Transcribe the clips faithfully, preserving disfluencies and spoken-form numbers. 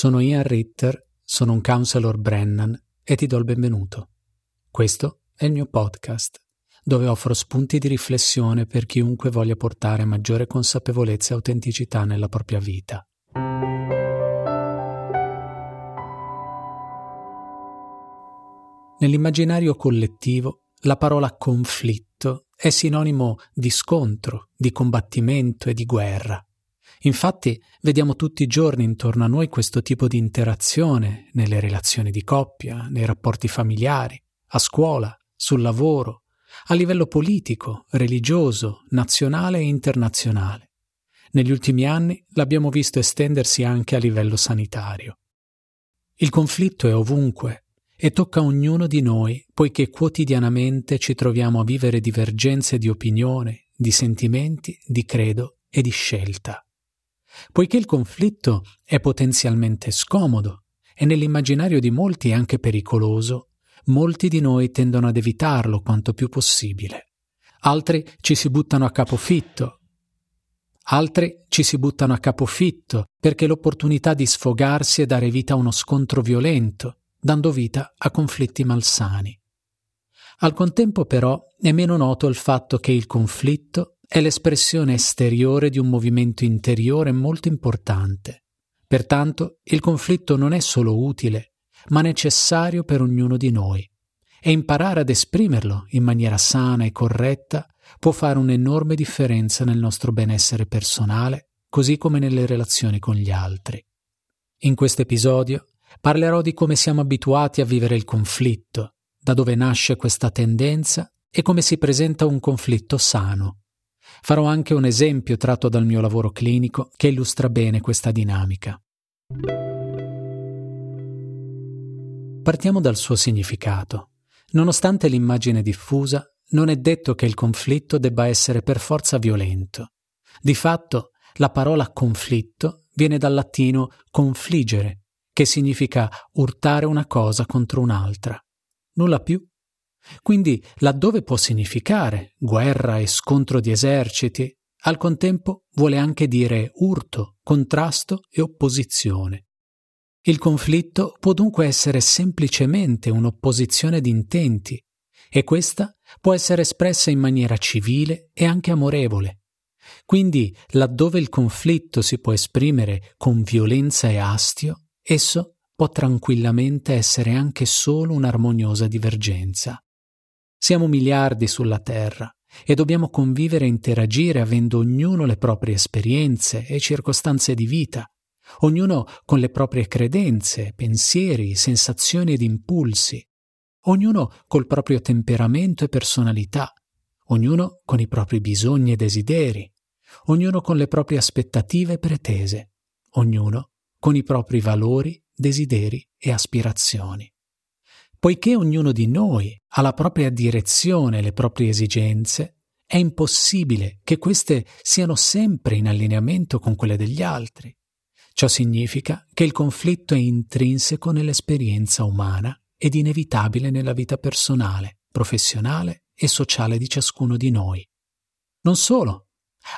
Sono Ian Ritter, sono un counselor Brennan e ti do il benvenuto. Questo è il mio podcast, dove offro spunti di riflessione per chiunque voglia portare maggiore consapevolezza e autenticità nella propria vita. Nell'immaginario collettivo, la parola conflitto è sinonimo di scontro, di combattimento e di guerra. Infatti, vediamo tutti i giorni intorno a noi questo tipo di interazione nelle relazioni di coppia, nei rapporti familiari, a scuola, sul lavoro, a livello politico, religioso, nazionale e internazionale. Negli ultimi anni l'abbiamo visto estendersi anche a livello sanitario. Il conflitto è ovunque e tocca ognuno di noi, poiché quotidianamente ci troviamo a vivere divergenze di opinione, di sentimenti, di credo e di scelta. Poiché il conflitto è potenzialmente scomodo e nell'immaginario di molti è anche pericoloso, molti di noi tendono ad evitarlo quanto più possibile. Altri ci si buttano a capofitto. Altri ci si buttano a capofitto perché l'opportunità di sfogarsi è dare vita a uno scontro violento, dando vita a conflitti malsani. Al contempo però è meno noto il fatto che il conflitto è l'espressione esteriore di un movimento interiore molto importante. Pertanto, il conflitto non è solo utile, ma necessario per ognuno di noi. E imparare ad esprimerlo in maniera sana e corretta può fare un'enorme differenza nel nostro benessere personale, così come nelle relazioni con gli altri. In questo episodio parlerò di come siamo abituati a vivere il conflitto, da dove nasce questa tendenza e come si presenta un conflitto sano. Farò anche un esempio tratto dal mio lavoro clinico che illustra bene questa dinamica. Partiamo dal suo significato. Nonostante l'immagine diffusa, non è detto che il conflitto debba essere per forza violento. Di fatto, la parola conflitto viene dal latino confliggere, che significa urtare una cosa contro un'altra. Nulla più. Quindi, laddove può significare guerra e scontro di eserciti, al contempo vuole anche dire urto, contrasto e opposizione. Il conflitto può dunque essere semplicemente un'opposizione di intenti, e questa può essere espressa in maniera civile e anche amorevole. Quindi, laddove il conflitto si può esprimere con violenza e astio, esso può tranquillamente essere anche solo un'armoniosa divergenza. Siamo miliardi sulla Terra e dobbiamo convivere e interagire avendo ognuno le proprie esperienze e circostanze di vita, ognuno con le proprie credenze, pensieri, sensazioni ed impulsi, ognuno col proprio temperamento e personalità, ognuno con i propri bisogni e desideri, ognuno con le proprie aspettative e pretese, ognuno con i propri valori, desideri e aspirazioni. Poiché ognuno di noi ha la propria direzione e le proprie esigenze, è impossibile che queste siano sempre in allineamento con quelle degli altri. Ciò significa che il conflitto è intrinseco nell'esperienza umana ed inevitabile nella vita personale, professionale e sociale di ciascuno di noi. Non solo,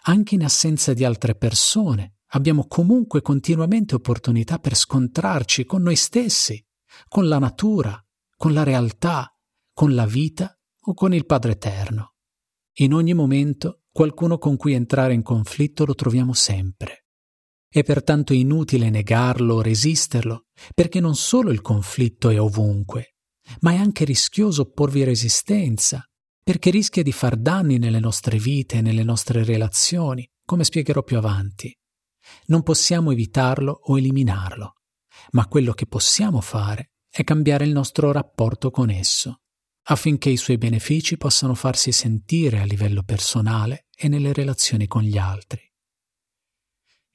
anche in assenza di altre persone, abbiamo comunque continuamente opportunità per scontrarci con noi stessi, con la natura, con la realtà, con la vita o con il Padre Eterno. In ogni momento qualcuno con cui entrare in conflitto lo troviamo sempre. È pertanto inutile negarlo o resisterlo, perché non solo il conflitto è ovunque, ma è anche rischioso opporvi resistenza, perché rischia di far danni nelle nostre vite e nelle nostre relazioni, come spiegherò più avanti. Non possiamo evitarlo o eliminarlo, ma quello che possiamo fare è cambiare il nostro rapporto con esso, affinché i suoi benefici possano farsi sentire a livello personale e nelle relazioni con gli altri.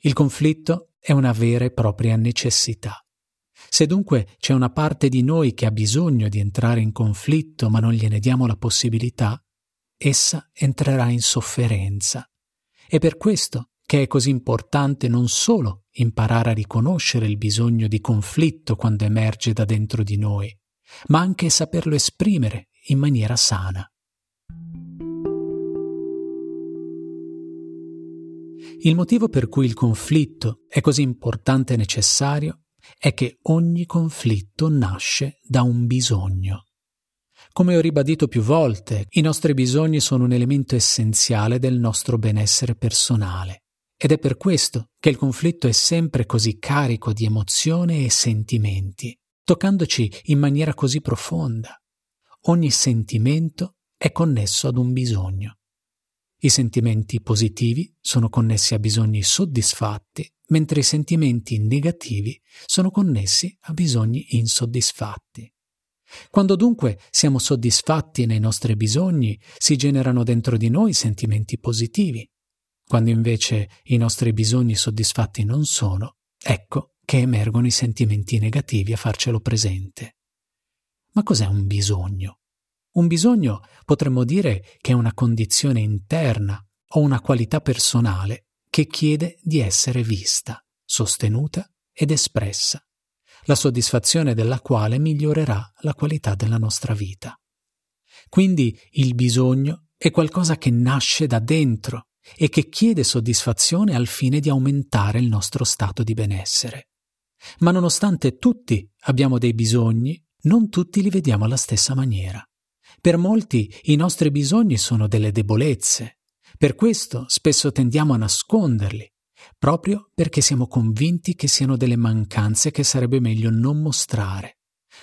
Il conflitto è una vera e propria necessità. Se dunque c'è una parte di noi che ha bisogno di entrare in conflitto ma non gliene diamo la possibilità, essa entrerà in sofferenza. E per questo che è così importante non solo imparare a riconoscere il bisogno di conflitto quando emerge da dentro di noi, ma anche saperlo esprimere in maniera sana. Il motivo per cui il conflitto è così importante e necessario è che ogni conflitto nasce da un bisogno. Come ho ribadito più volte, i nostri bisogni sono un elemento essenziale del nostro benessere personale, ed è per questo che il conflitto è sempre così carico di emozione e sentimenti, toccandoci in maniera così profonda. Ogni sentimento è connesso ad un bisogno. I sentimenti positivi sono connessi a bisogni soddisfatti, mentre i sentimenti negativi sono connessi a bisogni insoddisfatti. Quando dunque siamo soddisfatti nei nostri bisogni, si generano dentro di noi sentimenti positivi. Quando invece i nostri bisogni soddisfatti non sono, ecco che emergono i sentimenti negativi a farcelo presente. Ma cos'è un bisogno? Un bisogno potremmo dire che è una condizione interna o una qualità personale che chiede di essere vista, sostenuta ed espressa, la soddisfazione della quale migliorerà la qualità della nostra vita. Quindi il bisogno è qualcosa che nasce da dentro e che chiede soddisfazione al fine di aumentare il nostro stato di benessere. Ma nonostante tutti abbiamo dei bisogni, non tutti li vediamo alla stessa maniera. Per molti i nostri bisogni sono delle debolezze, per questo spesso tendiamo a nasconderli, proprio perché siamo convinti che siano delle mancanze che sarebbe meglio non mostrare,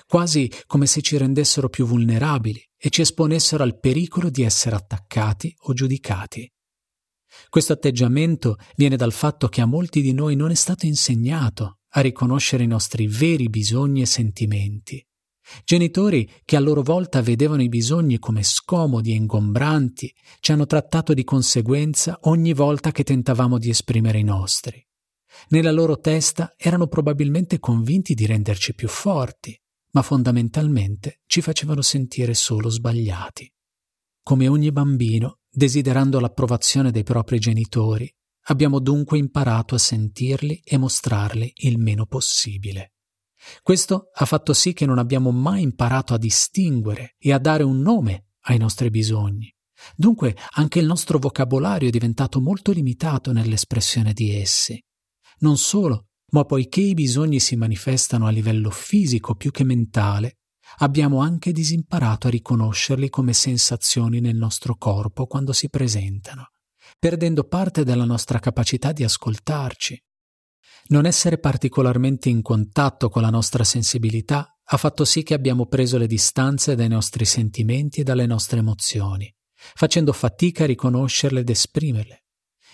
quasi come se ci rendessero più vulnerabili e ci esponessero al pericolo di essere attaccati o giudicati. Questo atteggiamento viene dal fatto che a molti di noi non è stato insegnato a riconoscere i nostri veri bisogni e sentimenti. Genitori che a loro volta vedevano i bisogni come scomodi e ingombranti ci hanno trattato di conseguenza ogni volta che tentavamo di esprimere i nostri. Nella loro testa erano probabilmente convinti di renderci più forti, ma fondamentalmente ci facevano sentire solo sbagliati. Come ogni bambino, desiderando l'approvazione dei propri genitori, abbiamo dunque imparato a sentirli e mostrarli il meno possibile. Questo ha fatto sì che non abbiamo mai imparato a distinguere e a dare un nome ai nostri bisogni. Dunque anche il nostro vocabolario è diventato molto limitato nell'espressione di essi. Non solo, ma poiché i bisogni si manifestano a livello fisico più che mentale, abbiamo anche disimparato a riconoscerli come sensazioni nel nostro corpo quando si presentano, perdendo parte della nostra capacità di ascoltarci. Non essere particolarmente in contatto con la nostra sensibilità ha fatto sì che abbiamo preso le distanze dai nostri sentimenti e dalle nostre emozioni, facendo fatica a riconoscerle ed esprimerle.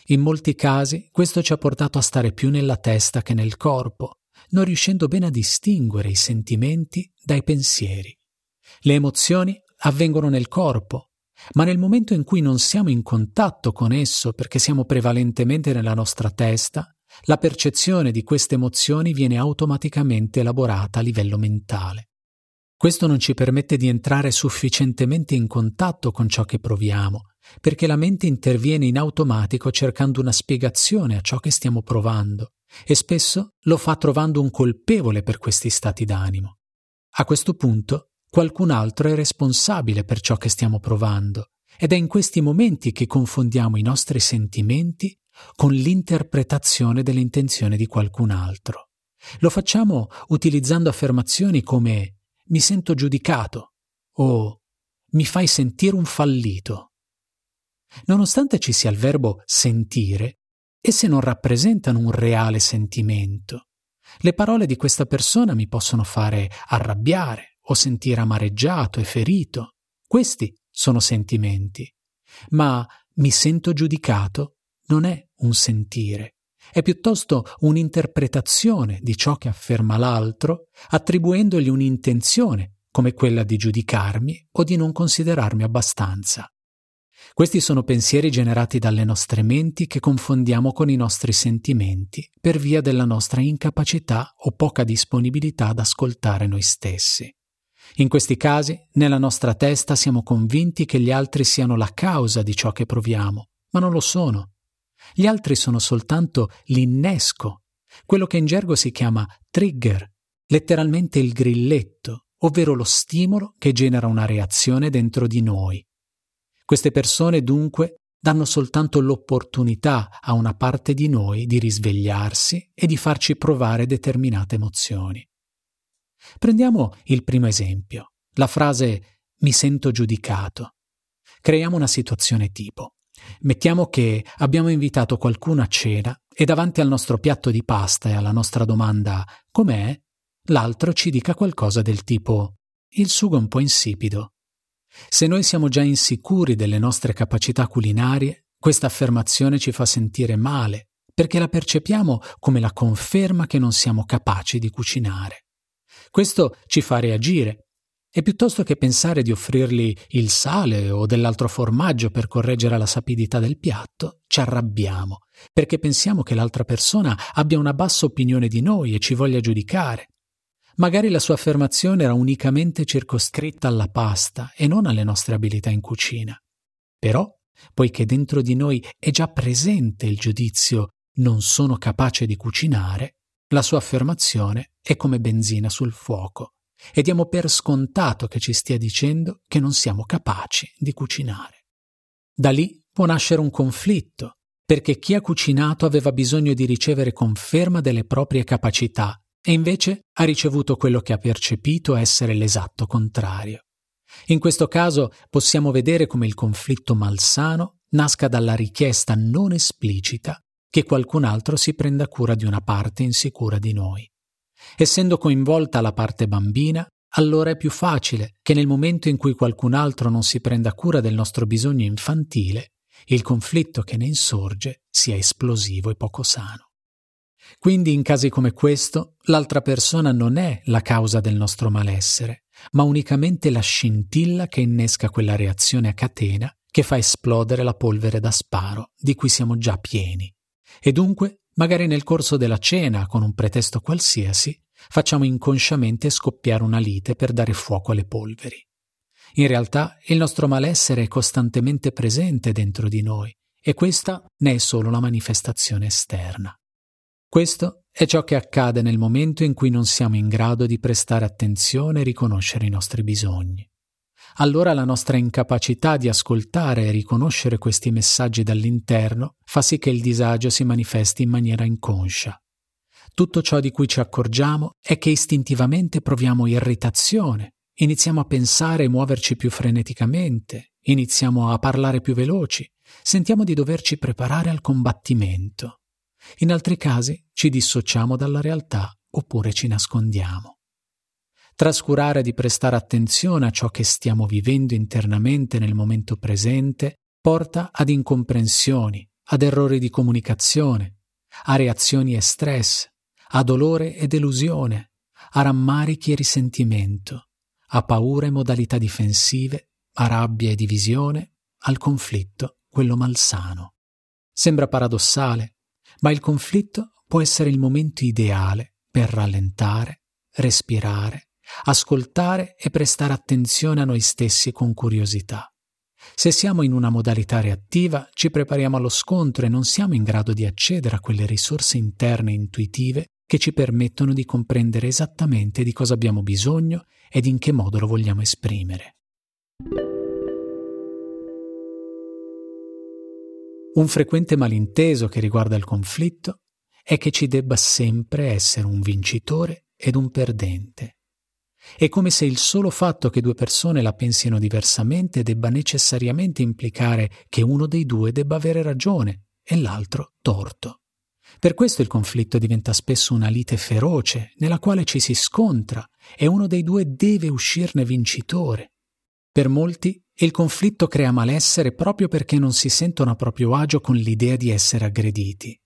In molti casi questo ci ha portato a stare più nella testa che nel corpo, non riuscendo bene a distinguere i sentimenti dai pensieri. Le emozioni avvengono nel corpo, ma nel momento in cui non siamo in contatto con esso perché siamo prevalentemente nella nostra testa, la percezione di queste emozioni viene automaticamente elaborata a livello mentale. Questo non ci permette di entrare sufficientemente in contatto con ciò che proviamo, perché la mente interviene in automatico cercando una spiegazione a ciò che stiamo provando, e spesso lo fa trovando un colpevole per questi stati d'animo. A questo punto, qualcun altro è responsabile per ciò che stiamo provando, ed è in questi momenti che confondiamo i nostri sentimenti con l'interpretazione delle intenzioni di qualcun altro. Lo facciamo utilizzando affermazioni come «mi sento giudicato» o «mi fai sentire un fallito». Nonostante ci sia il verbo «sentire», esse non rappresentano un reale sentimento. Le parole di questa persona mi possono fare arrabbiare o sentire amareggiato e ferito. Questi sono sentimenti. Ma «mi sento giudicato» non è un sentire, è piuttosto un'interpretazione di ciò che afferma l'altro, attribuendogli un'intenzione, come quella di giudicarmi o di non considerarmi abbastanza. Questi sono pensieri generati dalle nostre menti che confondiamo con i nostri sentimenti per via della nostra incapacità o poca disponibilità ad ascoltare noi stessi. In questi casi, nella nostra testa siamo convinti che gli altri siano la causa di ciò che proviamo, ma non lo sono. Gli altri sono soltanto l'innesco, quello che in gergo si chiama trigger, letteralmente il grilletto, ovvero lo stimolo che genera una reazione dentro di noi. Queste persone, dunque, danno soltanto l'opportunità a una parte di noi di risvegliarsi e di farci provare determinate emozioni. Prendiamo il primo esempio, la frase «mi sento giudicato». Creiamo una situazione tipo. Mettiamo che abbiamo invitato qualcuno a cena e davanti al nostro piatto di pasta e alla nostra domanda «com'è?», l'altro ci dica qualcosa del tipo «il sugo è un po' insipido». Se noi siamo già insicuri delle nostre capacità culinarie, questa affermazione ci fa sentire male, perché la percepiamo come la conferma che non siamo capaci di cucinare. Questo ci fa reagire, e piuttosto che pensare di offrirgli il sale o dell'altro formaggio per correggere la sapidità del piatto, ci arrabbiamo, perché pensiamo che l'altra persona abbia una bassa opinione di noi e ci voglia giudicare. Magari la sua affermazione era unicamente circoscritta alla pasta e non alle nostre abilità in cucina. Però, poiché dentro di noi è già presente il giudizio «non sono capace di cucinare», la sua affermazione è come benzina sul fuoco e diamo per scontato che ci stia dicendo che non siamo capaci di cucinare. Da lì può nascere un conflitto, perché chi ha cucinato aveva bisogno di ricevere conferma delle proprie capacità e invece ha ricevuto quello che ha percepito essere l'esatto contrario. In questo caso possiamo vedere come il conflitto malsano nasca dalla richiesta non esplicita che qualcun altro si prenda cura di una parte insicura di noi. Essendo coinvolta la parte bambina, allora è più facile che nel momento in cui qualcun altro non si prenda cura del nostro bisogno infantile, il conflitto che ne insorge sia esplosivo e poco sano. Quindi in casi come questo, l'altra persona non è la causa del nostro malessere, ma unicamente la scintilla che innesca quella reazione a catena che fa esplodere la polvere da sparo di cui siamo già pieni. E dunque, magari nel corso della cena, con un pretesto qualsiasi, facciamo inconsciamente scoppiare una lite per dare fuoco alle polveri. In realtà, il nostro malessere è costantemente presente dentro di noi e questa ne è solo la manifestazione esterna. Questo è ciò che accade nel momento in cui non siamo in grado di prestare attenzione e riconoscere i nostri bisogni. Allora la nostra incapacità di ascoltare e riconoscere questi messaggi dall'interno fa sì che il disagio si manifesti in maniera inconscia. Tutto ciò di cui ci accorgiamo è che istintivamente proviamo irritazione, iniziamo a pensare e muoverci più freneticamente, iniziamo a parlare più veloci, sentiamo di doverci preparare al combattimento. In altri casi ci dissociamo dalla realtà oppure ci nascondiamo. Trascurare di prestare attenzione a ciò che stiamo vivendo internamente nel momento presente porta ad incomprensioni, ad errori di comunicazione, a reazioni e stress, a dolore e delusione, a rammarichi e risentimento, a paure e modalità difensive, a rabbia e divisione, al conflitto, quello malsano. Sembra paradossale, ma il conflitto può essere il momento ideale per rallentare, respirare, ascoltare e prestare attenzione a noi stessi con curiosità. Se siamo in una modalità reattiva, ci prepariamo allo scontro e non siamo in grado di accedere a quelle risorse interne intuitive che ci permettono di comprendere esattamente di cosa abbiamo bisogno ed in che modo lo vogliamo esprimere. Un frequente malinteso che riguarda il conflitto è che ci debba sempre essere un vincitore ed un perdente. È come se il solo fatto che due persone la pensino diversamente debba necessariamente implicare che uno dei due debba avere ragione e l'altro torto. Per questo il conflitto diventa spesso una lite feroce nella quale ci si scontra e uno dei due deve uscirne vincitore. Per molti, il conflitto crea malessere proprio perché non si sentono a proprio agio con l'idea di essere aggrediti.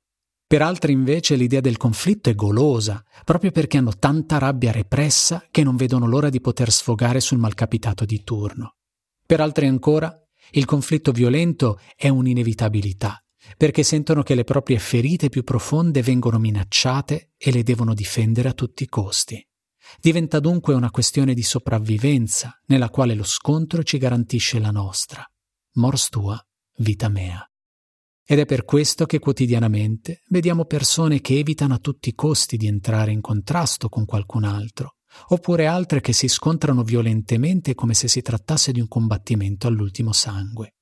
Per altri invece l'idea del conflitto è golosa, proprio perché hanno tanta rabbia repressa che non vedono l'ora di poter sfogare sul malcapitato di turno. Per altri ancora, il conflitto violento è un'inevitabilità, perché sentono che le proprie ferite più profonde vengono minacciate e le devono difendere a tutti i costi. Diventa dunque una questione di sopravvivenza, nella quale lo scontro ci garantisce la nostra. Mors tua, vita mea. Ed è per questo che quotidianamente vediamo persone che evitano a tutti i costi di entrare in contrasto con qualcun altro, oppure altre che si scontrano violentemente come se si trattasse di un combattimento all'ultimo sangue.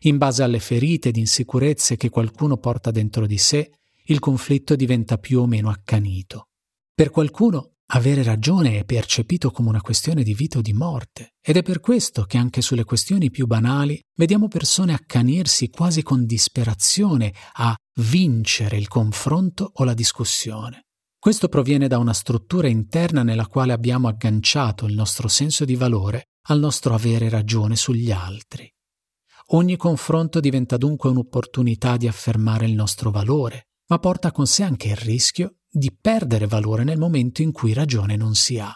In base alle ferite ed insicurezze che qualcuno porta dentro di sé, il conflitto diventa più o meno accanito. Per qualcuno avere ragione è percepito come una questione di vita o di morte, ed è per questo che anche sulle questioni più banali vediamo persone accanirsi quasi con disperazione a vincere il confronto o la discussione. Questo proviene da una struttura interna nella quale abbiamo agganciato il nostro senso di valore al nostro avere ragione sugli altri. Ogni confronto diventa dunque un'opportunità di affermare il nostro valore, ma porta con sé anche il rischio di perdere valore nel momento in cui ragione non si ha.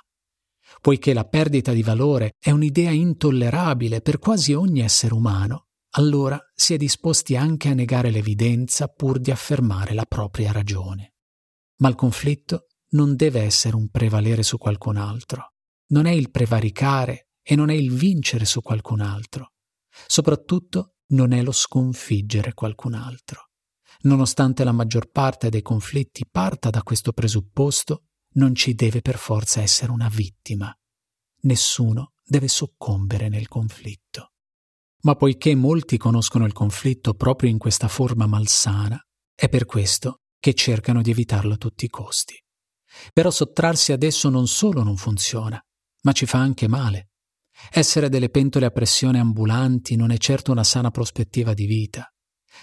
Poiché la perdita di valore è un'idea intollerabile per quasi ogni essere umano, allora si è disposti anche a negare l'evidenza pur di affermare la propria ragione. Ma il conflitto non deve essere un prevalere su qualcun altro, non è il prevaricare e non è il vincere su qualcun altro, soprattutto non è lo sconfiggere qualcun altro. Nonostante la maggior parte dei conflitti parta da questo presupposto, non ci deve per forza essere una vittima. Nessuno deve soccombere nel conflitto. Ma poiché molti conoscono il conflitto proprio in questa forma malsana, è per questo che cercano di evitarlo a tutti i costi. Però sottrarsi ad esso non solo non funziona, ma ci fa anche male. Essere delle pentole a pressione ambulanti non è certo una sana prospettiva di vita.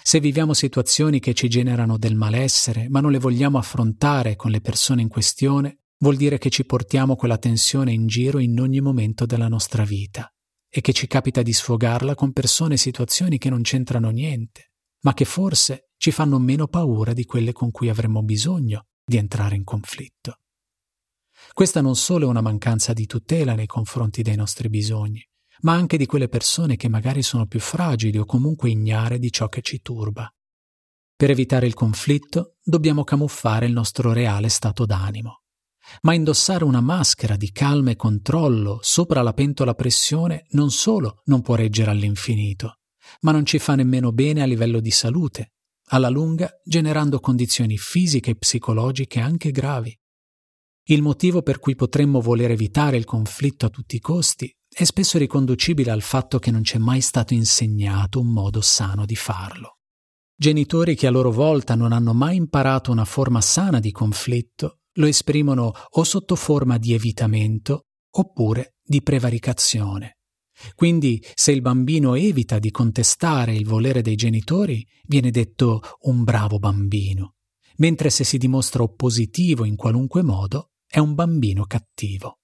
Se viviamo situazioni che ci generano del malessere, ma non le vogliamo affrontare con le persone in questione, vuol dire che ci portiamo quella tensione in giro in ogni momento della nostra vita e che ci capita di sfogarla con persone e situazioni che non c'entrano niente, ma che forse ci fanno meno paura di quelle con cui avremmo bisogno di entrare in conflitto. Questa non solo è una mancanza di tutela nei confronti dei nostri bisogni, ma anche di quelle persone che magari sono più fragili o comunque ignare di ciò che ci turba. Per evitare il conflitto dobbiamo camuffare il nostro reale stato d'animo. Ma indossare una maschera di calma e controllo sopra la pentola a pressione non solo non può reggere all'infinito, ma non ci fa nemmeno bene a livello di salute, alla lunga generando condizioni fisiche e psicologiche anche gravi. Il motivo per cui potremmo voler evitare il conflitto a tutti i costi è spesso riconducibile al fatto che non c'è mai stato insegnato un modo sano di farlo. Genitori che a loro volta non hanno mai imparato una forma sana di conflitto lo esprimono o sotto forma di evitamento oppure di prevaricazione. Quindi, se il bambino evita di contestare il volere dei genitori, viene detto un bravo bambino, mentre se si dimostra oppositivo in qualunque modo, è un bambino cattivo.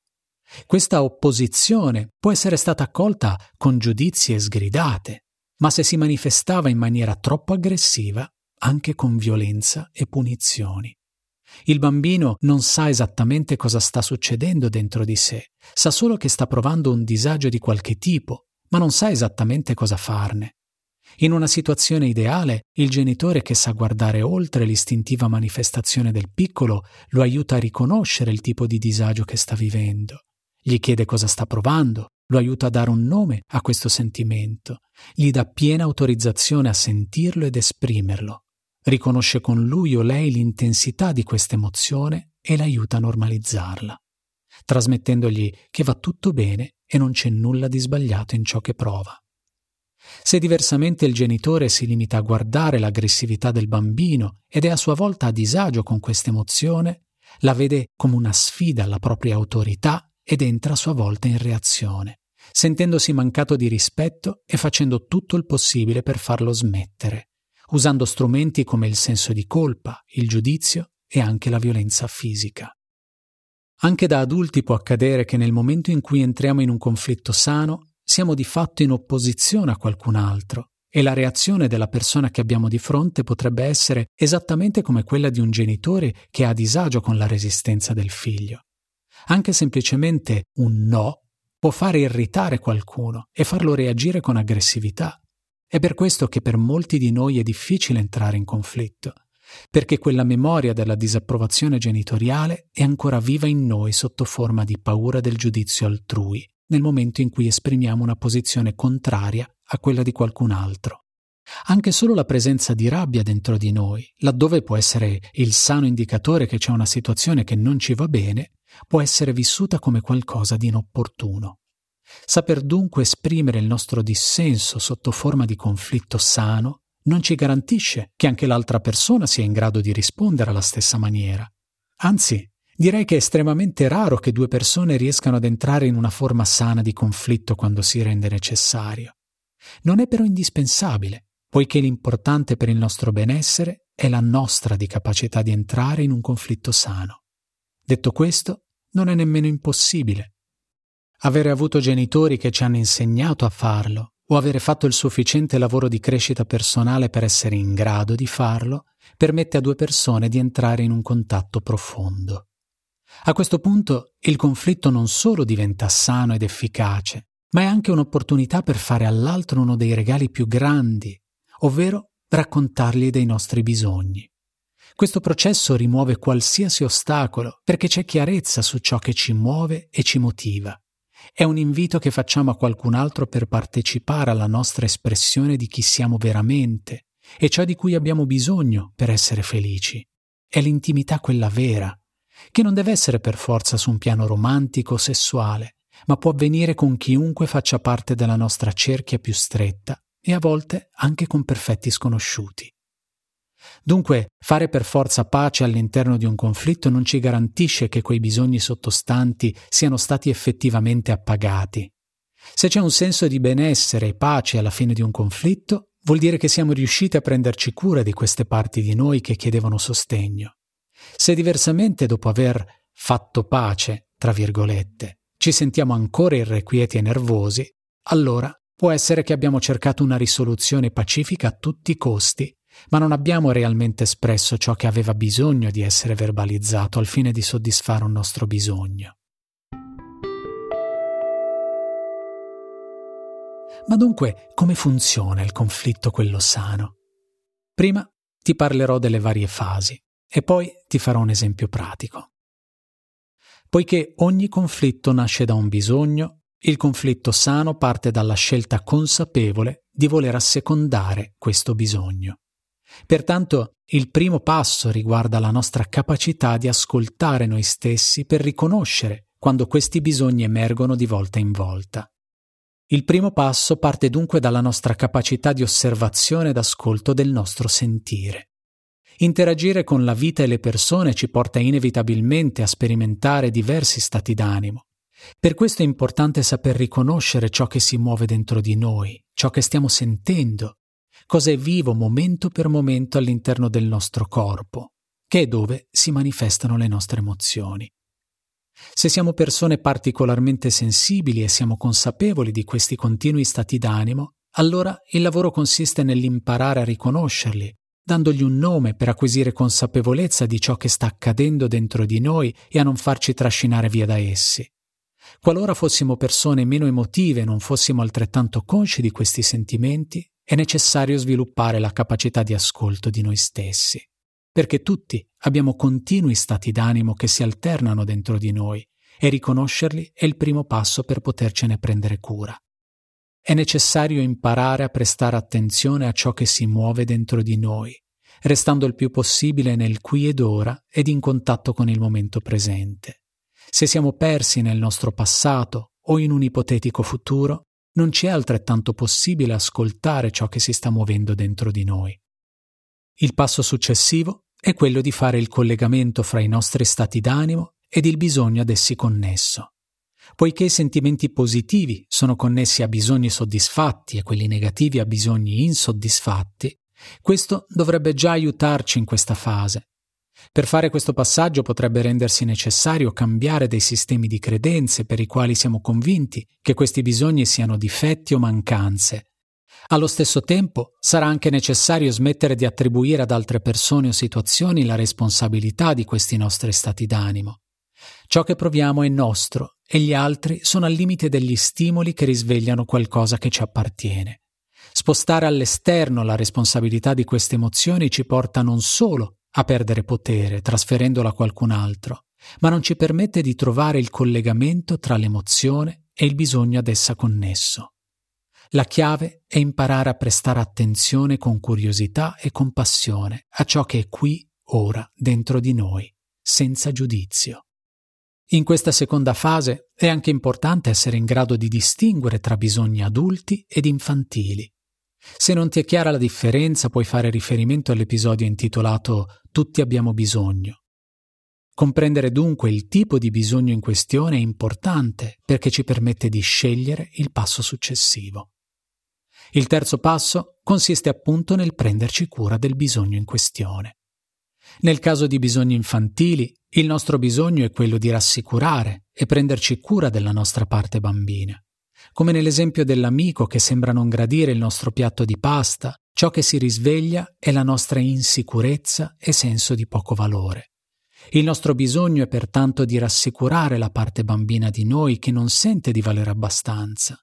Questa opposizione può essere stata accolta con giudizi e sgridate, ma se si manifestava in maniera troppo aggressiva, anche con violenza e punizioni. Il bambino non sa esattamente cosa sta succedendo dentro di sé, sa solo che sta provando un disagio di qualche tipo, ma non sa esattamente cosa farne. In una situazione ideale, il genitore che sa guardare oltre l'istintiva manifestazione del piccolo lo aiuta a riconoscere il tipo di disagio che sta vivendo. Gli chiede cosa sta provando, lo aiuta a dare un nome a questo sentimento, gli dà piena autorizzazione a sentirlo ed esprimerlo, riconosce con lui o lei l'intensità di questa emozione e l'aiuta a normalizzarla, trasmettendogli che va tutto bene e non c'è nulla di sbagliato in ciò che prova. Se diversamente il genitore si limita a guardare l'aggressività del bambino ed è a sua volta a disagio con questa emozione, la vede come una sfida alla propria autorità ed entra a sua volta in reazione, sentendosi mancato di rispetto e facendo tutto il possibile per farlo smettere, usando strumenti come il senso di colpa, il giudizio e anche la violenza fisica. Anche da adulti può accadere che nel momento in cui entriamo in un conflitto sano, siamo di fatto in opposizione a qualcun altro e la reazione della persona che abbiamo di fronte potrebbe essere esattamente come quella di un genitore che ha disagio con la resistenza del figlio. Anche semplicemente un no può fare irritare qualcuno e farlo reagire con aggressività. È per questo che per molti di noi è difficile entrare in conflitto, perché quella memoria della disapprovazione genitoriale è ancora viva in noi sotto forma di paura del giudizio altrui nel momento in cui esprimiamo una posizione contraria a quella di qualcun altro. Anche solo la presenza di rabbia dentro di noi, laddove può essere il sano indicatore che c'è una situazione che non ci va bene, può essere vissuta come qualcosa di inopportuno. Saper dunque esprimere il nostro dissenso sotto forma di conflitto sano non ci garantisce che anche l'altra persona sia in grado di rispondere alla stessa maniera. Anzi, direi che è estremamente raro che due persone riescano ad entrare in una forma sana di conflitto quando si rende necessario. Non è però indispensabile, poiché l'importante per il nostro benessere è la nostra di capacità di entrare in un conflitto sano. Detto questo, non è nemmeno impossibile. Avere avuto genitori che ci hanno insegnato a farlo, o avere fatto il sufficiente lavoro di crescita personale per essere in grado di farlo, permette a due persone di entrare in un contatto profondo. A questo punto il conflitto non solo diventa sano ed efficace, ma è anche un'opportunità per fare all'altro uno dei regali più grandi, ovvero raccontargli dei nostri bisogni. Questo processo rimuove qualsiasi ostacolo perché c'è chiarezza su ciò che ci muove e ci motiva. È un invito che facciamo a qualcun altro per partecipare alla nostra espressione di chi siamo veramente e ciò di cui abbiamo bisogno per essere felici. È l'intimità quella vera, che non deve essere per forza su un piano romantico o sessuale, ma può avvenire con chiunque faccia parte della nostra cerchia più stretta e a volte anche con perfetti sconosciuti. Dunque, fare per forza pace all'interno di un conflitto non ci garantisce che quei bisogni sottostanti siano stati effettivamente appagati. Se c'è un senso di benessere e pace alla fine di un conflitto, vuol dire che siamo riusciti a prenderci cura di queste parti di noi che chiedevano sostegno. Se diversamente, dopo aver «fatto pace», tra virgolette, ci sentiamo ancora irrequieti e nervosi, allora può essere che abbiamo cercato una risoluzione pacifica a tutti i costi, ma non abbiamo realmente espresso ciò che aveva bisogno di essere verbalizzato al fine di soddisfare un nostro bisogno. Ma dunque, come funziona il conflitto quello sano? Prima ti parlerò delle varie fasi e poi ti farò un esempio pratico. Poiché ogni conflitto nasce da un bisogno, il conflitto sano parte dalla scelta consapevole di voler assecondare questo bisogno. Pertanto, il primo passo riguarda la nostra capacità di ascoltare noi stessi per riconoscere quando questi bisogni emergono di volta in volta. Il primo passo parte dunque dalla nostra capacità di osservazione ed ascolto del nostro sentire. Interagire con la vita e le persone ci porta inevitabilmente a sperimentare diversi stati d'animo. Per questo è importante saper riconoscere ciò che si muove dentro di noi, ciò che stiamo sentendo, cosa è vivo momento per momento all'interno del nostro corpo, che è dove si manifestano le nostre emozioni. Se siamo persone particolarmente sensibili e siamo consapevoli di questi continui stati d'animo, allora il lavoro consiste nell'imparare a riconoscerli, dandogli un nome per acquisire consapevolezza di ciò che sta accadendo dentro di noi e a non farci trascinare via da essi. Qualora fossimo persone meno emotive e non fossimo altrettanto consci di questi sentimenti, è necessario sviluppare la capacità di ascolto di noi stessi, perché tutti abbiamo continui stati d'animo che si alternano dentro di noi e riconoscerli è il primo passo per potercene prendere cura. È necessario imparare a prestare attenzione a ciò che si muove dentro di noi, restando il più possibile nel qui ed ora ed in contatto con il momento presente. Se siamo persi nel nostro passato o in un ipotetico futuro, non ci è altrettanto possibile ascoltare ciò che si sta muovendo dentro di noi. Il passo successivo è quello di fare il collegamento fra i nostri stati d'animo ed il bisogno ad essi connesso. Poiché i sentimenti positivi sono connessi a bisogni soddisfatti e quelli negativi a bisogni insoddisfatti, questo dovrebbe già aiutarci in questa fase. Per fare questo passaggio potrebbe rendersi necessario cambiare dei sistemi di credenze per i quali siamo convinti che questi bisogni siano difetti o mancanze. Allo stesso tempo sarà anche necessario smettere di attribuire ad altre persone o situazioni la responsabilità di questi nostri stati d'animo. Ciò che proviamo è nostro e gli altri sono al limite degli stimoli che risvegliano qualcosa che ci appartiene. Spostare all'esterno la responsabilità di queste emozioni ci porta non solo a perdere potere trasferendola a qualcun altro, ma non ci permette di trovare il collegamento tra l'emozione e il bisogno ad essa connesso. La chiave è imparare a prestare attenzione con curiosità e compassione a ciò che è qui, ora, dentro di noi, senza giudizio. In questa seconda fase è anche importante essere in grado di distinguere tra bisogni adulti ed infantili. Se non ti è chiara la differenza, puoi fare riferimento all'episodio intitolato «Tutti abbiamo bisogno». Comprendere dunque il tipo di bisogno in questione è importante perché ci permette di scegliere il passo successivo. Il terzo passo consiste appunto nel prenderci cura del bisogno in questione. Nel caso di bisogni infantili, il nostro bisogno è quello di rassicurare e prenderci cura della nostra parte bambina, come nell'esempio dell'amico che sembra non gradire il nostro piatto di pasta. Ciò che si risveglia è la nostra insicurezza e senso di poco valore. Il nostro bisogno è pertanto di rassicurare la parte bambina di noi che non sente di valere abbastanza.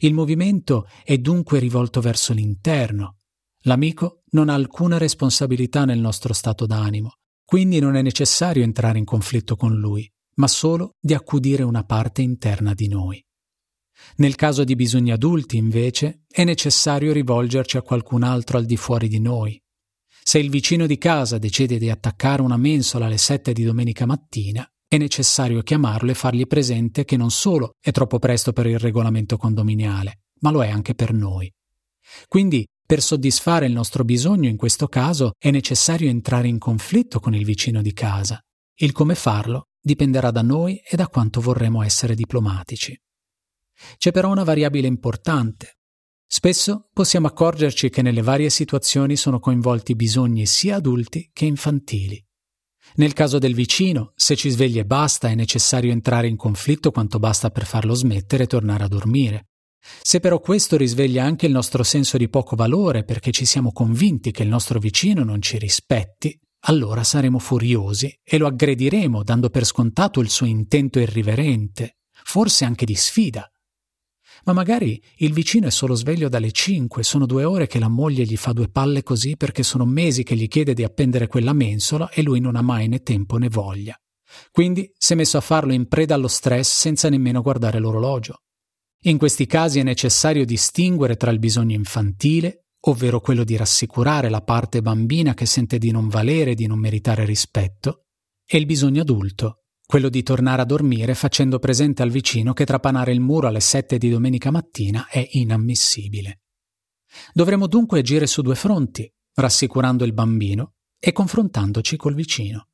Il movimento è dunque rivolto verso l'interno. L'amico non ha alcuna responsabilità nel nostro stato d'animo, quindi non è necessario entrare in conflitto con lui, ma solo di accudire una parte interna di noi. Nel caso di bisogni adulti, invece, è necessario rivolgerci a qualcun altro al di fuori di noi. Se il vicino di casa decide di attaccare una mensola alle sette di domenica mattina, è necessario chiamarlo e fargli presente che non solo è troppo presto per il regolamento condominiale, ma lo è anche per noi. Quindi, per soddisfare il nostro bisogno, in questo caso, è necessario entrare in conflitto con il vicino di casa. Il come farlo dipenderà da noi e da quanto vorremmo essere diplomatici. C'è però una variabile importante. Spesso possiamo accorgerci che nelle varie situazioni sono coinvolti bisogni sia adulti che infantili. Nel caso del vicino, se ci sveglia e basta, è necessario entrare in conflitto quanto basta per farlo smettere e tornare a dormire. Se però questo risveglia anche il nostro senso di poco valore perché ci siamo convinti che il nostro vicino non ci rispetti, allora saremo furiosi e lo aggrediremo dando per scontato il suo intento irriverente, forse anche di sfida. Ma magari il vicino è solo sveglio dalle cinque, sono due ore che la moglie gli fa due palle così perché sono mesi che gli chiede di appendere quella mensola e lui non ha mai né tempo né voglia. Quindi si è messo a farlo in preda allo stress senza nemmeno guardare l'orologio. In questi casi è necessario distinguere tra il bisogno infantile, ovvero quello di rassicurare la parte bambina che sente di non valere e di non meritare rispetto, e il bisogno adulto, quello di tornare a dormire facendo presente al vicino che trapanare il muro alle sette di domenica mattina è inammissibile. Dovremo dunque agire su due fronti, rassicurando il bambino e confrontandoci col vicino.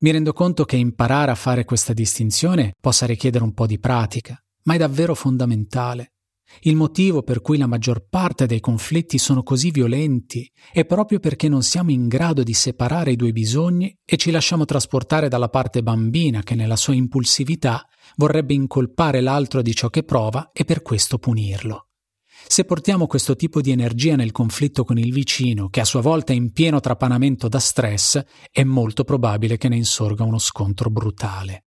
Mi rendo conto che imparare a fare questa distinzione possa richiedere un po' di pratica, ma è davvero fondamentale. Il motivo per cui la maggior parte dei conflitti sono così violenti è proprio perché non siamo in grado di separare i due bisogni e ci lasciamo trasportare dalla parte bambina che nella sua impulsività vorrebbe incolpare l'altro di ciò che prova e per questo punirlo. Se portiamo questo tipo di energia nel conflitto con il vicino, che a sua volta è in pieno trapanamento da stress, è molto probabile che ne insorga uno scontro brutale.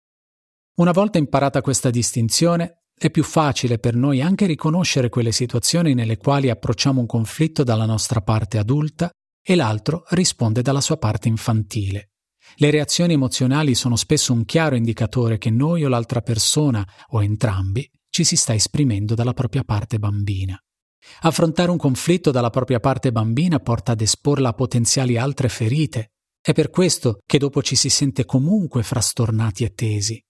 Una volta imparata questa distinzione, è più facile per noi anche riconoscere quelle situazioni nelle quali approcciamo un conflitto dalla nostra parte adulta e l'altro risponde dalla sua parte infantile. Le reazioni emozionali sono spesso un chiaro indicatore che noi o l'altra persona, o entrambi, ci si sta esprimendo dalla propria parte bambina. Affrontare un conflitto dalla propria parte bambina porta ad esporla a potenziali altre ferite. È per questo che dopo ci si sente comunque frastornati e tesi.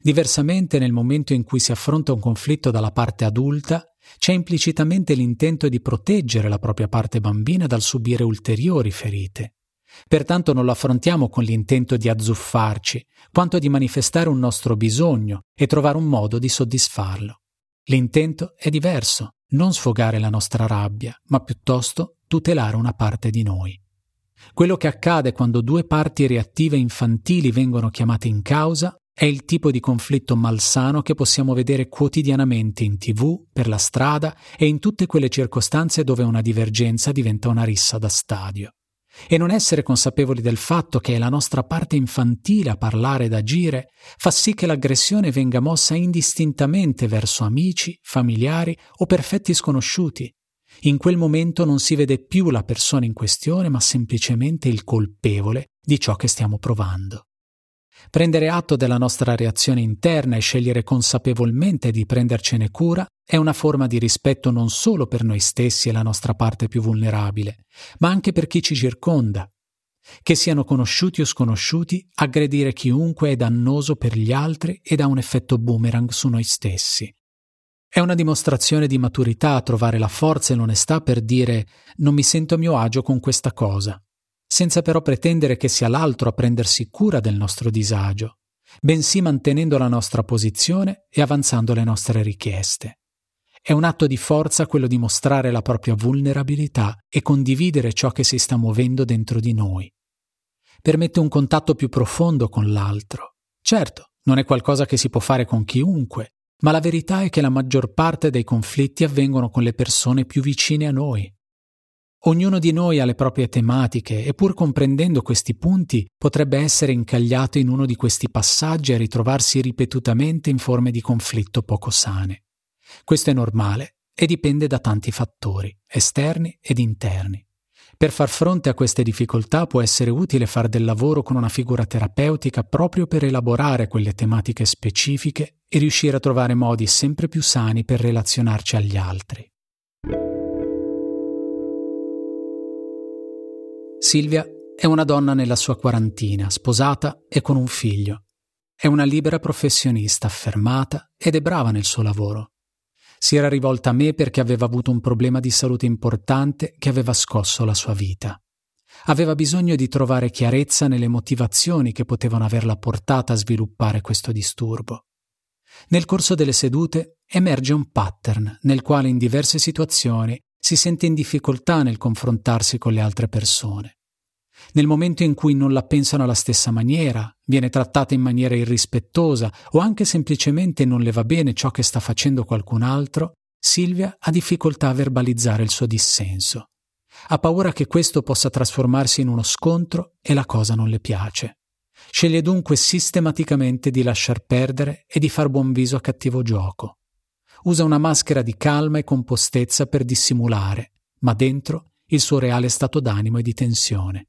Diversamente, nel momento in cui si affronta un conflitto dalla parte adulta, c'è implicitamente l'intento di proteggere la propria parte bambina dal subire ulteriori ferite. Pertanto non lo affrontiamo con l'intento di azzuffarci, quanto di manifestare un nostro bisogno e trovare un modo di soddisfarlo. L'intento è diverso, non sfogare la nostra rabbia, ma piuttosto tutelare una parte di noi. Quello che accade quando due parti reattive infantili vengono chiamate in causa è il tipo di conflitto malsano che possiamo vedere quotidianamente in tivù, per la strada e in tutte quelle circostanze dove una divergenza diventa una rissa da stadio. E non essere consapevoli del fatto che è la nostra parte infantile a parlare ed agire fa sì che l'aggressione venga mossa indistintamente verso amici, familiari o perfetti sconosciuti. In quel momento non si vede più la persona in questione, ma semplicemente il colpevole di ciò che stiamo provando. Prendere atto della nostra reazione interna e scegliere consapevolmente di prendercene cura è una forma di rispetto non solo per noi stessi e la nostra parte più vulnerabile, ma anche per chi ci circonda. Che siano conosciuti o sconosciuti, aggredire chiunque è dannoso per gli altri ed ha un effetto boomerang su noi stessi. È una dimostrazione di maturità trovare la forza e l'onestà per dire «non mi sento a mio agio con questa cosa», senza però pretendere che sia l'altro a prendersi cura del nostro disagio, bensì mantenendo la nostra posizione e avanzando le nostre richieste. È un atto di forza quello di mostrare la propria vulnerabilità e condividere ciò che si sta muovendo dentro di noi. Permette un contatto più profondo con l'altro. Certo, non è qualcosa che si può fare con chiunque, ma la verità è che la maggior parte dei conflitti avvengono con le persone più vicine a noi. Ognuno di noi ha le proprie tematiche e pur comprendendo questi punti potrebbe essere incagliato in uno di questi passaggi e ritrovarsi ripetutamente in forme di conflitto poco sane. Questo è normale e dipende da tanti fattori, esterni ed interni. Per far fronte a queste difficoltà può essere utile far del lavoro con una figura terapeutica proprio per elaborare quelle tematiche specifiche e riuscire a trovare modi sempre più sani per relazionarci agli altri. Silvia è una donna nella sua quarantina, sposata e con un figlio. È una libera professionista affermata ed è brava nel suo lavoro. Si era rivolta a me perché aveva avuto un problema di salute importante che aveva scosso la sua vita. Aveva bisogno di trovare chiarezza nelle motivazioni che potevano averla portata a sviluppare questo disturbo. Nel corso delle sedute emerge un pattern nel quale in diverse situazioni si sente in difficoltà nel confrontarsi con le altre persone. Nel momento in cui non la pensano alla stessa maniera, viene trattata in maniera irrispettosa o anche semplicemente non le va bene ciò che sta facendo qualcun altro, Silvia ha difficoltà a verbalizzare il suo dissenso. Ha paura che questo possa trasformarsi in uno scontro e la cosa non le piace. Sceglie dunque sistematicamente di lasciar perdere e di far buon viso a cattivo gioco. Usa una maschera di calma e compostezza per dissimulare, ma dentro il suo reale stato d'animo è di tensione.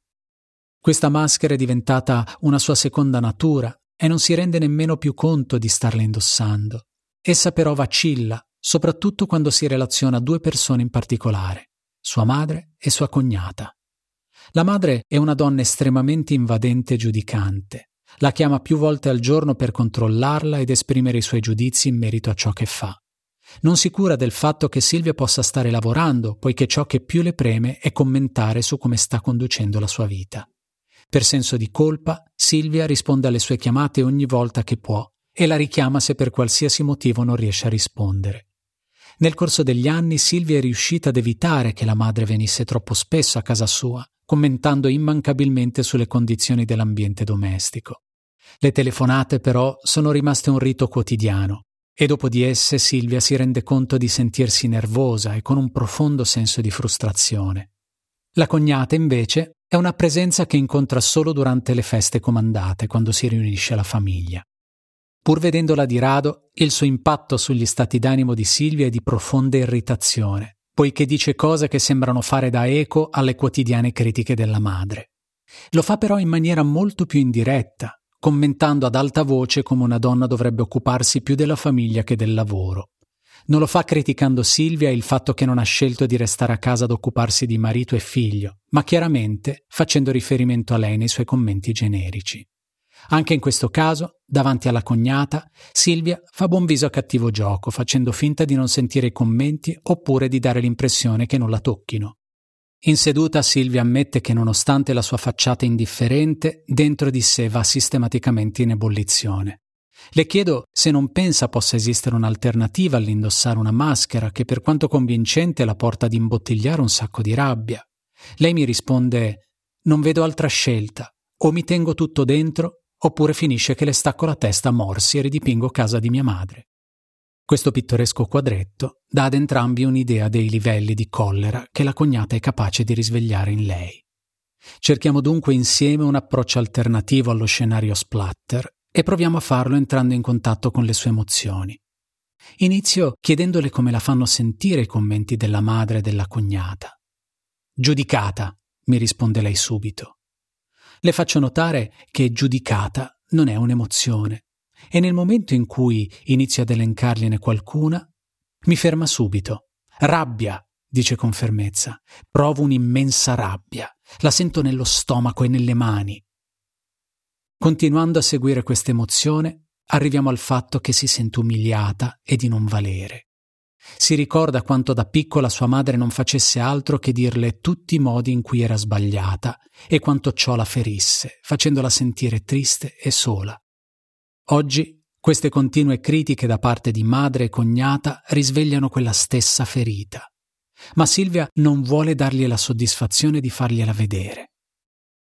Questa maschera è diventata una sua seconda natura e non si rende nemmeno più conto di starla indossando. Essa però vacilla, soprattutto quando si relaziona a due persone in particolare, sua madre e sua cognata. La madre è una donna estremamente invadente e giudicante. La chiama più volte al giorno per controllarla ed esprimere i suoi giudizi in merito a ciò che fa. Non si cura del fatto che Silvia possa stare lavorando, poiché ciò che più le preme è commentare su come sta conducendo la sua vita. Per senso di colpa, Silvia risponde alle sue chiamate ogni volta che può e la richiama se per qualsiasi motivo non riesce a rispondere. Nel corso degli anni Silvia è riuscita ad evitare che la madre venisse troppo spesso a casa sua, commentando immancabilmente sulle condizioni dell'ambiente domestico. Le telefonate però sono rimaste un rito quotidiano e dopo di esse Silvia si rende conto di sentirsi nervosa e con un profondo senso di frustrazione. La cognata invece è una presenza che incontra solo durante le feste comandate, quando si riunisce la famiglia. Pur vedendola di rado, il suo impatto sugli stati d'animo di Silvia è di profonda irritazione, poiché dice cose che sembrano fare da eco alle quotidiane critiche della madre. Lo fa però in maniera molto più indiretta, commentando ad alta voce come una donna dovrebbe occuparsi più della famiglia che del lavoro. Non lo fa criticando Silvia e il fatto che non ha scelto di restare a casa ad occuparsi di marito e figlio, ma chiaramente facendo riferimento a lei nei suoi commenti generici. Anche in questo caso, davanti alla cognata, Silvia fa buon viso a cattivo gioco, facendo finta di non sentire i commenti oppure di dare l'impressione che non la tocchino. In seduta Silvia ammette che nonostante la sua facciata indifferente, dentro di sé va sistematicamente in ebollizione. Le chiedo se non pensa possa esistere un'alternativa all'indossare una maschera che per quanto convincente la porta ad imbottigliare un sacco di rabbia. Lei mi risponde: non vedo altra scelta, o mi tengo tutto dentro oppure finisce che le stacco la testa a morsi e ridipingo casa di mia madre. Questo pittoresco quadretto dà ad entrambi un'idea dei livelli di collera che la cognata è capace di risvegliare in lei. Cerchiamo dunque insieme un approccio alternativo allo scenario splatter e proviamo a farlo entrando in contatto con le sue emozioni. Inizio chiedendole come la fanno sentire i commenti della madre e della cognata. «Giudicata», mi risponde lei subito. Le faccio notare che giudicata non è un'emozione e nel momento in cui inizio ad elencargliene qualcuna, mi ferma subito. «Rabbia», dice con fermezza. Provo un'immensa rabbia. La sento nello stomaco e nelle mani. Continuando a seguire questa emozione, arriviamo al fatto che si sente umiliata e di non valere. Si ricorda quanto da piccola sua madre non facesse altro che dirle tutti i modi in cui era sbagliata e quanto ciò la ferisse, facendola sentire triste e sola. Oggi queste continue critiche da parte di madre e cognata risvegliano quella stessa ferita. Ma Silvia non vuole dargli la soddisfazione di fargliela vedere.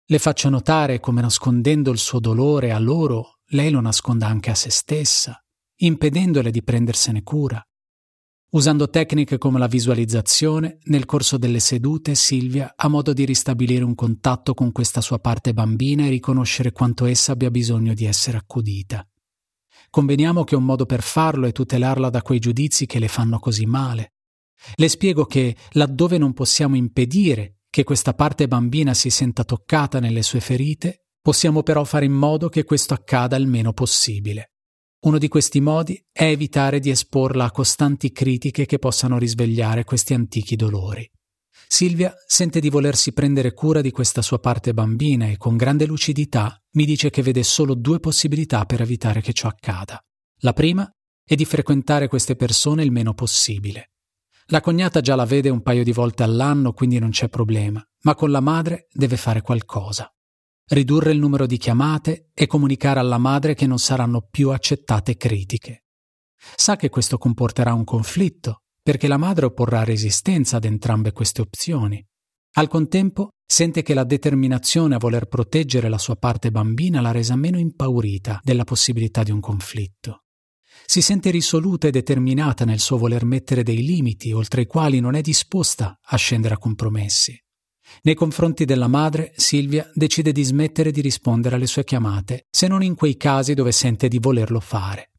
Le faccio notare come nascondendo il suo dolore a loro, lei lo nasconda anche a se stessa, impedendole di prendersene cura. Usando tecniche come la visualizzazione, nel corso delle sedute Silvia ha modo di ristabilire un contatto con questa sua parte bambina e riconoscere quanto essa abbia bisogno di essere accudita. Conveniamo che un modo per farlo è tutelarla da quei giudizi che le fanno così male. Le spiego che, laddove non possiamo impedire che questa parte bambina si senta toccata nelle sue ferite, possiamo però fare in modo che questo accada il meno possibile. Uno di questi modi è evitare di esporla a costanti critiche che possano risvegliare questi antichi dolori. Silvia sente di volersi prendere cura di questa sua parte bambina e con grande lucidità mi dice che vede solo due possibilità per evitare che ciò accada. La prima è di frequentare queste persone il meno possibile. La cognata già la vede un paio di volte all'anno, quindi non c'è problema, ma con la madre deve fare qualcosa. Ridurre il numero di chiamate e comunicare alla madre che non saranno più accettate critiche. Sa che questo comporterà un conflitto, perché la madre opporrà resistenza ad entrambe queste opzioni. Al contempo, sente che la determinazione a voler proteggere la sua parte bambina l'ha resa meno impaurita della possibilità di un conflitto. Si sente risoluta e determinata nel suo voler mettere dei limiti oltre i quali non è disposta a scendere a compromessi. Nei confronti della madre, Silvia decide di smettere di rispondere alle sue chiamate, se non in quei casi dove sente di volerlo fare.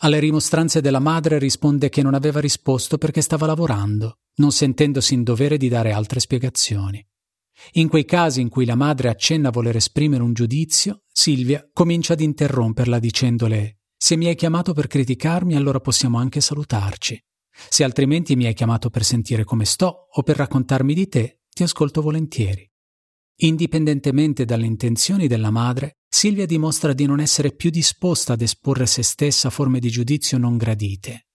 Alle rimostranze della madre risponde che non aveva risposto perché stava lavorando, non sentendosi in dovere di dare altre spiegazioni. In quei casi in cui la madre accenna a voler esprimere un giudizio, Silvia comincia ad interromperla dicendole: se mi hai chiamato per criticarmi, allora possiamo anche salutarci. Se altrimenti mi hai chiamato per sentire come sto o per raccontarmi di te, ti ascolto volentieri. Indipendentemente dalle intenzioni della madre, Silvia dimostra di non essere più disposta ad esporre se stessa a forme di giudizio non gradite,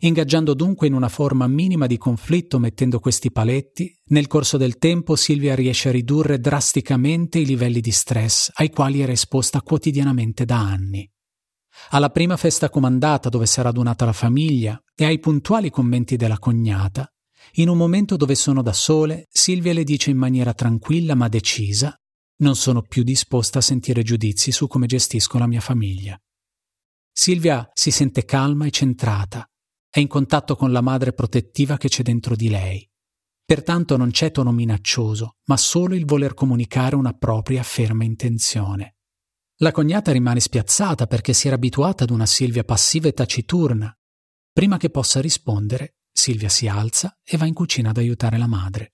ingaggiando dunque in una forma minima di conflitto mettendo questi paletti. Nel corso del tempo Silvia riesce a ridurre drasticamente i livelli di stress ai quali era esposta quotidianamente da anni. Alla prima festa comandata dove si è radunata la famiglia e ai puntuali commenti della cognata, in un momento dove sono da sole, Silvia le dice in maniera tranquilla ma decisa: non sono più disposta a sentire giudizi su come gestisco la mia famiglia. Silvia si sente calma e centrata, è in contatto con la madre protettiva che c'è dentro di lei. Pertanto non c'è tono minaccioso, ma solo il voler comunicare una propria ferma intenzione. La cognata rimane spiazzata perché si era abituata ad una Silvia passiva e taciturna. Prima che possa rispondere, Silvia si alza e va in cucina ad aiutare la madre.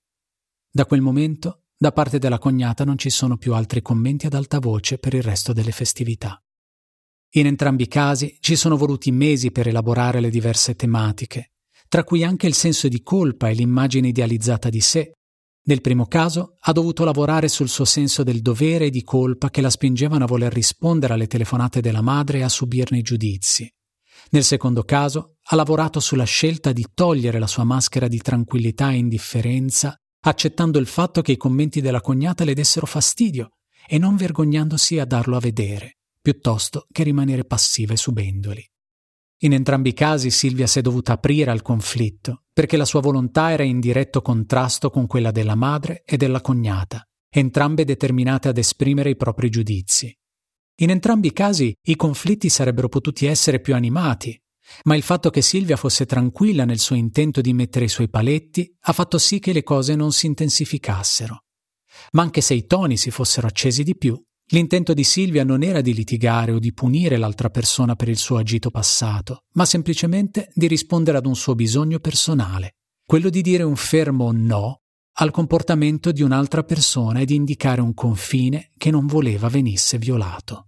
Da quel momento, da parte della cognata non ci sono più altri commenti ad alta voce per il resto delle festività. In entrambi i casi ci sono voluti mesi per elaborare le diverse tematiche, tra cui anche il senso di colpa e l'immagine idealizzata di sé. Nel primo caso ha dovuto lavorare sul suo senso del dovere e di colpa che la spingevano a voler rispondere alle telefonate della madre e a subirne i giudizi. Nel secondo caso ha lavorato sulla scelta di togliere la sua maschera di tranquillità e indifferenza, accettando il fatto che i commenti della cognata le dessero fastidio e non vergognandosi a darlo a vedere, piuttosto che rimanere passiva e subendoli. In entrambi i casi Silvia si è dovuta aprire al conflitto, perché la sua volontà era in diretto contrasto con quella della madre e della cognata, entrambe determinate ad esprimere i propri giudizi. In entrambi i casi i conflitti sarebbero potuti essere più animati, ma il fatto che Silvia fosse tranquilla nel suo intento di mettere i suoi paletti ha fatto sì che le cose non si intensificassero. Ma anche se i toni si fossero accesi di più, l'intento di Silvia non era di litigare o di punire l'altra persona per il suo agito passato, ma semplicemente di rispondere ad un suo bisogno personale, quello di dire un fermo no al comportamento di un'altra persona e di indicare un confine che non voleva venisse violato.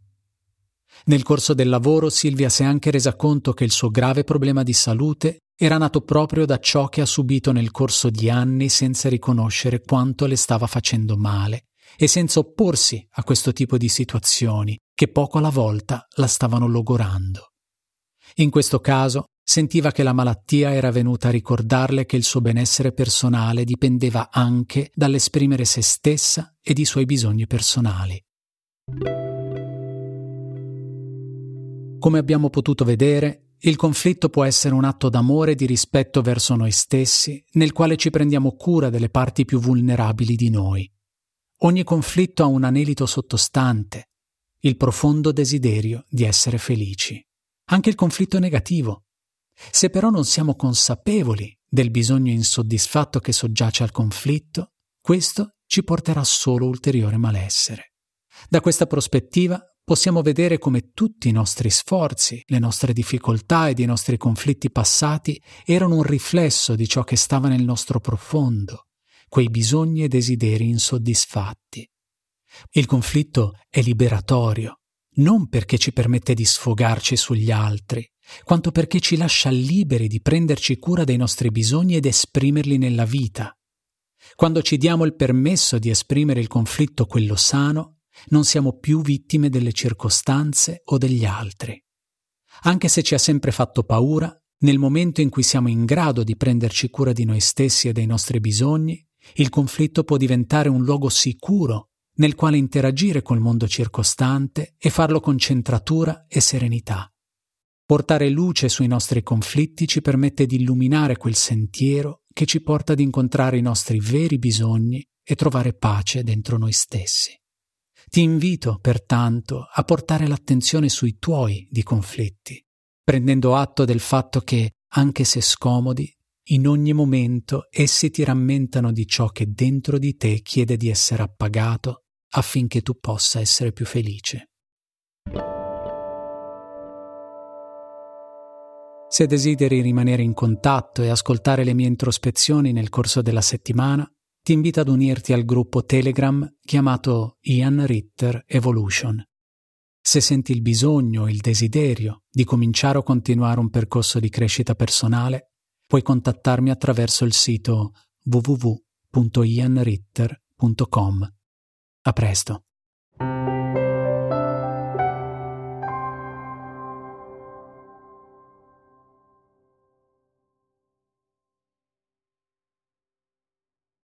Nel corso del lavoro Silvia si è anche resa conto che il suo grave problema di salute era nato proprio da ciò che ha subito nel corso di anni senza riconoscere quanto le stava facendo male e senza opporsi a questo tipo di situazioni che poco alla volta la stavano logorando. In questo caso sentiva che la malattia era venuta a ricordarle che il suo benessere personale dipendeva anche dall'esprimere se stessa e i suoi bisogni personali. Come abbiamo potuto vedere, il conflitto può essere un atto d'amore e di rispetto verso noi stessi, nel quale ci prendiamo cura delle parti più vulnerabili di noi. Ogni conflitto ha un anelito sottostante, il profondo desiderio di essere felici. Anche il conflitto negativo. Se però non siamo consapevoli del bisogno insoddisfatto che soggiace al conflitto, questo ci porterà solo ulteriore malessere. Da questa prospettiva, possiamo vedere come tutti i nostri sforzi, le nostre difficoltà ed i nostri conflitti passati erano un riflesso di ciò che stava nel nostro profondo, quei bisogni e desideri insoddisfatti. Il conflitto è liberatorio, non perché ci permette di sfogarci sugli altri, quanto perché ci lascia liberi di prenderci cura dei nostri bisogni ed esprimerli nella vita. Quando ci diamo il permesso di esprimere il conflitto quello sano, non siamo più vittime delle circostanze o degli altri. Anche se ci ha sempre fatto paura, nel momento in cui siamo in grado di prenderci cura di noi stessi e dei nostri bisogni, il conflitto può diventare un luogo sicuro nel quale interagire col mondo circostante e farlo con centratura e serenità. Portare luce sui nostri conflitti ci permette di illuminare quel sentiero che ci porta ad incontrare i nostri veri bisogni e trovare pace dentro noi stessi. Ti invito, pertanto, a portare l'attenzione sui tuoi di conflitti, prendendo atto del fatto che, anche se scomodi, in ogni momento essi ti rammentano di ciò che dentro di te chiede di essere appagato affinché tu possa essere più felice. Se desideri rimanere in contatto e ascoltare le mie introspezioni nel corso della settimana, ti invito ad unirti al gruppo Telegram chiamato Ian Ritter Evolution. Se senti il bisogno o il desiderio di cominciare o continuare un percorso di crescita personale, puoi contattarmi attraverso il sito w w w punto ian ritter punto com. A presto!